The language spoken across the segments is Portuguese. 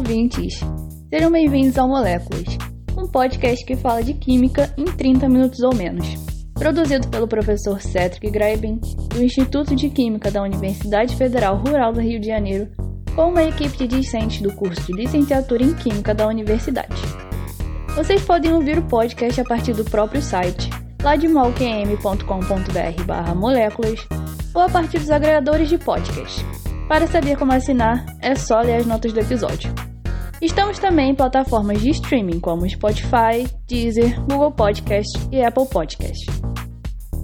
ouvintes! Sejam bem-vindos ao Moléculas, um podcast que fala de química em 30 minutos ou menos. Produzido pelo professor Cetric Greiben, do Instituto de Química da Universidade Federal Rural do Rio de Janeiro, com uma equipe de discentes do curso de Licenciatura em Química da Universidade. Vocês podem ouvir o podcast a partir do próprio site, lá de molqm.com.br/moléculas, ou a partir dos agregadores de podcast. Para saber como assinar, é só ler as notas do episódio. Estamos também em plataformas de streaming como Spotify, Deezer, Google Podcasts e Apple Podcasts.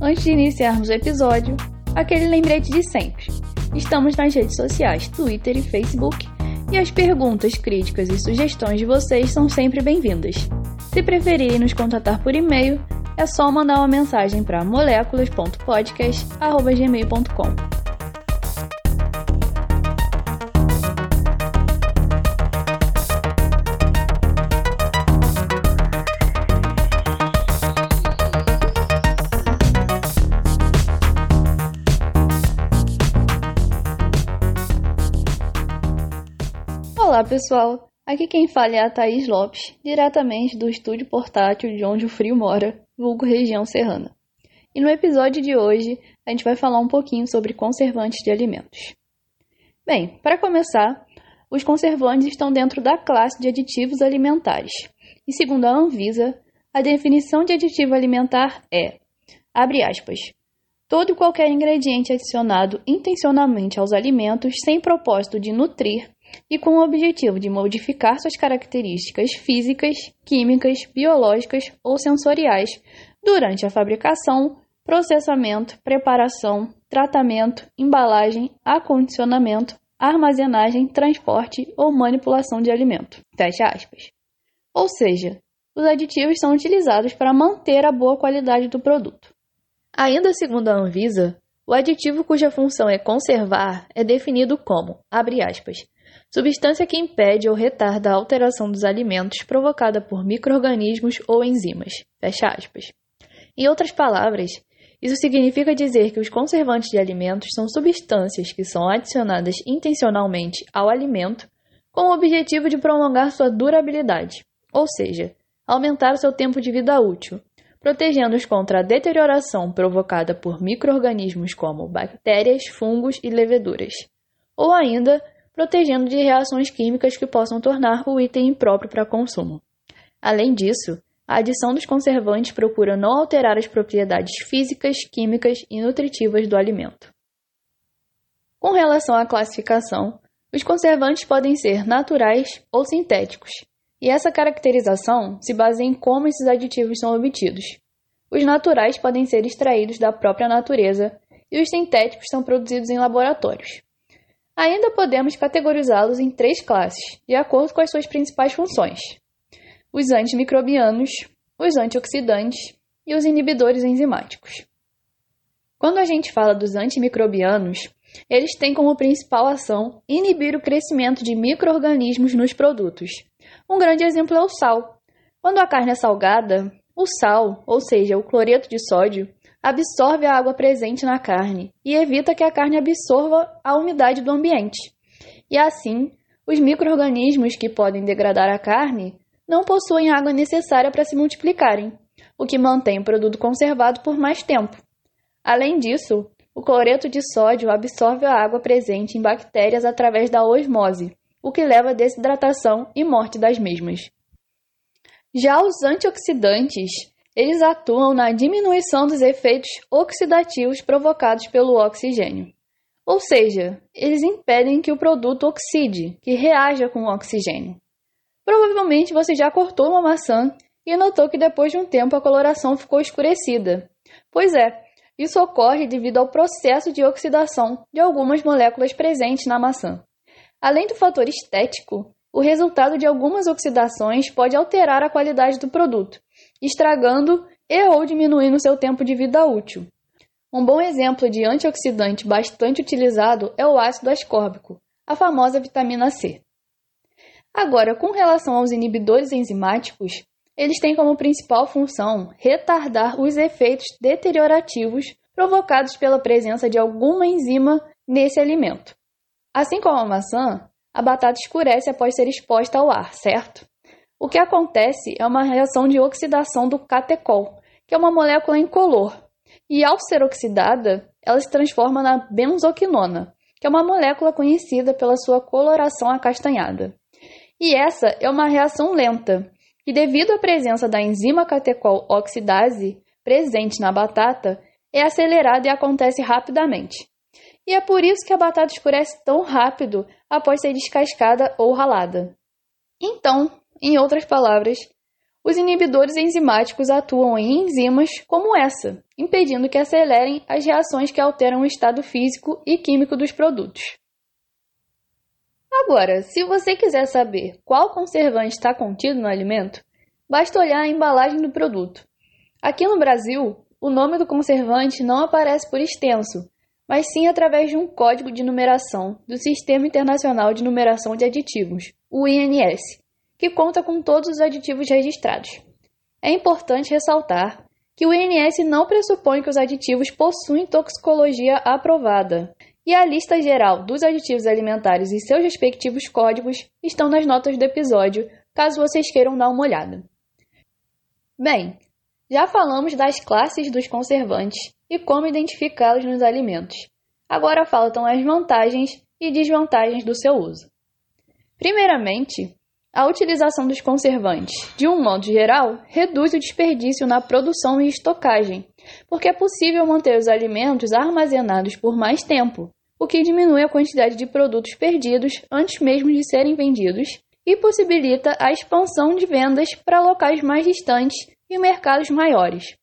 Antes de iniciarmos o episódio, aquele lembrete de sempre. Estamos nas redes sociais, Twitter e Facebook, e as perguntas, críticas e sugestões de vocês são sempre bem-vindas. Se preferirem nos contatar por e-mail, é só mandar uma mensagem para moleculas.podcast@gmail.com. Olá pessoal, aqui quem fala é a Thaís Lopes, diretamente do estúdio portátil de onde o frio mora, vulgo região serrana. E no episódio de hoje, a gente vai falar um pouquinho sobre conservantes de alimentos. Bem, para começar, os conservantes estão dentro da classe de aditivos alimentares. E segundo a Anvisa, a definição de aditivo alimentar é, abre aspas, todo e qualquer ingrediente adicionado intencionalmente aos alimentos sem propósito de nutrir e com o objetivo de modificar suas características físicas, químicas, biológicas ou sensoriais durante a fabricação, processamento, preparação, tratamento, embalagem, acondicionamento, armazenagem, transporte ou manipulação de alimento. Fecha aspas. Ou seja, os aditivos são utilizados para manter a boa qualidade do produto. Ainda segundo a Anvisa, o aditivo cuja função é conservar é definido como, abre aspas, substância que impede ou retarda a alteração dos alimentos provocada por micro-organismos ou enzimas, fecha aspas. Em outras palavras, isso significa dizer que os conservantes de alimentos são substâncias que são adicionadas intencionalmente ao alimento com o objetivo de prolongar sua durabilidade, ou seja, aumentar o seu tempo de vida útil, protegendo-os contra a deterioração provocada por micro-organismos como bactérias, fungos e leveduras, ou ainda protegendo de reações químicas que possam tornar o item impróprio para consumo. Além disso, a adição dos conservantes procura não alterar as propriedades físicas, químicas e nutritivas do alimento. Com relação à classificação, os conservantes podem ser naturais ou sintéticos, e essa caracterização se baseia em como esses aditivos são obtidos. Os naturais podem ser extraídos da própria natureza e os sintéticos são produzidos em laboratórios. Ainda podemos categorizá-los em três classes, de acordo com as suas principais funções. Os antimicrobianos, os antioxidantes e os inibidores enzimáticos. Quando a gente fala dos antimicrobianos, eles têm como principal ação inibir o crescimento de micro-organismos nos produtos. Um grande exemplo é o sal. Quando a carne é salgada, o sal, ou seja, o cloreto de sódio, absorve a água presente na carne e evita que a carne absorva a umidade do ambiente. E assim, os micro-organismos que podem degradar a carne não possuem a água necessária para se multiplicarem, o que mantém o produto conservado por mais tempo. Além disso, o cloreto de sódio absorve a água presente em bactérias através da osmose, o que leva à desidratação e morte das mesmas. Já os antioxidantes, eles atuam na diminuição dos efeitos oxidativos provocados pelo oxigênio. Ou seja, eles impedem que o produto oxide, que reaja com o oxigênio. Provavelmente você já cortou uma maçã e notou que depois de um tempo a coloração ficou escurecida. Pois é, isso ocorre devido ao processo de oxidação de algumas moléculas presentes na maçã. Além do fator estético, o resultado de algumas oxidações pode alterar a qualidade do produto, estragando e ou diminuindo seu tempo de vida útil. Um bom exemplo de antioxidante bastante utilizado é o ácido ascórbico, a famosa vitamina C. Agora, com relação aos inibidores enzimáticos, eles têm como principal função retardar os efeitos deteriorativos provocados pela presença de alguma enzima nesse alimento. Assim como a maçã, a batata escurece após ser exposta ao ar, certo? O que acontece é uma reação de oxidação do catecol, que é uma molécula incolor, e ao ser oxidada, ela se transforma na benzoquinona, que é uma molécula conhecida pela sua coloração acastanhada. E essa é uma reação lenta, e devido à presença da enzima catecol oxidase presente na batata, é acelerada e acontece rapidamente. E é por isso que a batata escurece tão rápido após ser descascada ou ralada. Então, em outras palavras, os inibidores enzimáticos atuam em enzimas como essa, impedindo que acelerem as reações que alteram o estado físico e químico dos produtos. Agora, se você quiser saber qual conservante está contido no alimento, basta olhar a embalagem do produto. Aqui no Brasil, o nome do conservante não aparece por extenso, mas sim através de um código de numeração do Sistema Internacional de Numeração de Aditivos, o INS, que conta com todos os aditivos registrados. É importante ressaltar que o INS não pressupõe que os aditivos possuem toxicologia aprovada, e a lista geral dos aditivos alimentares e seus respectivos códigos estão nas notas do episódio, caso vocês queiram dar uma olhada. Bem, já falamos das classes dos conservantes e como identificá-los nos alimentos. Agora faltam as vantagens e desvantagens do seu uso. Primeiramente, a utilização dos conservantes, de um modo geral, reduz o desperdício na produção e estocagem, porque é possível manter os alimentos armazenados por mais tempo, o que diminui a quantidade de produtos perdidos antes mesmo de serem vendidos e possibilita a expansão de vendas para locais mais distantes e mercados maiores.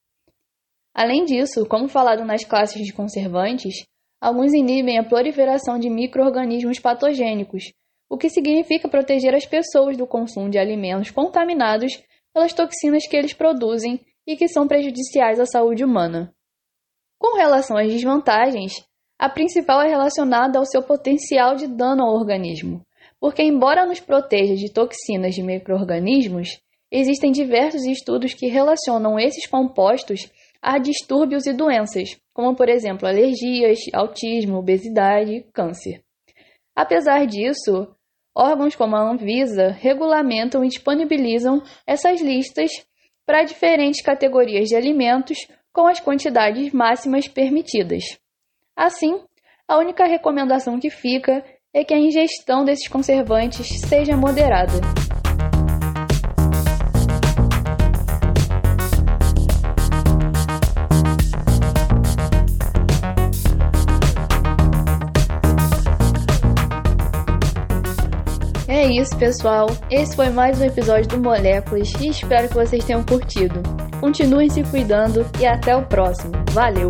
Além disso, como falado nas classes de conservantes, alguns inibem a proliferação de micro-organismos patogênicos, o que significa proteger as pessoas do consumo de alimentos contaminados pelas toxinas que eles produzem e que são prejudiciais à saúde humana. Com relação às desvantagens, a principal é relacionada ao seu potencial de dano ao organismo, porque embora nos proteja de toxinas de micro-organismos, existem diversos estudos que relacionam esses compostos a distúrbios e doenças, como por exemplo alergias, autismo, obesidade e câncer. Apesar disso, órgãos como a Anvisa regulamentam e disponibilizam essas listas para diferentes categorias de alimentos com as quantidades máximas permitidas. Assim, a única recomendação que fica é que a ingestão desses conservantes seja moderada. É isso, pessoal. Esse foi mais um episódio do Moléculas e espero que vocês tenham curtido. Continuem se cuidando e até o próximo. Valeu!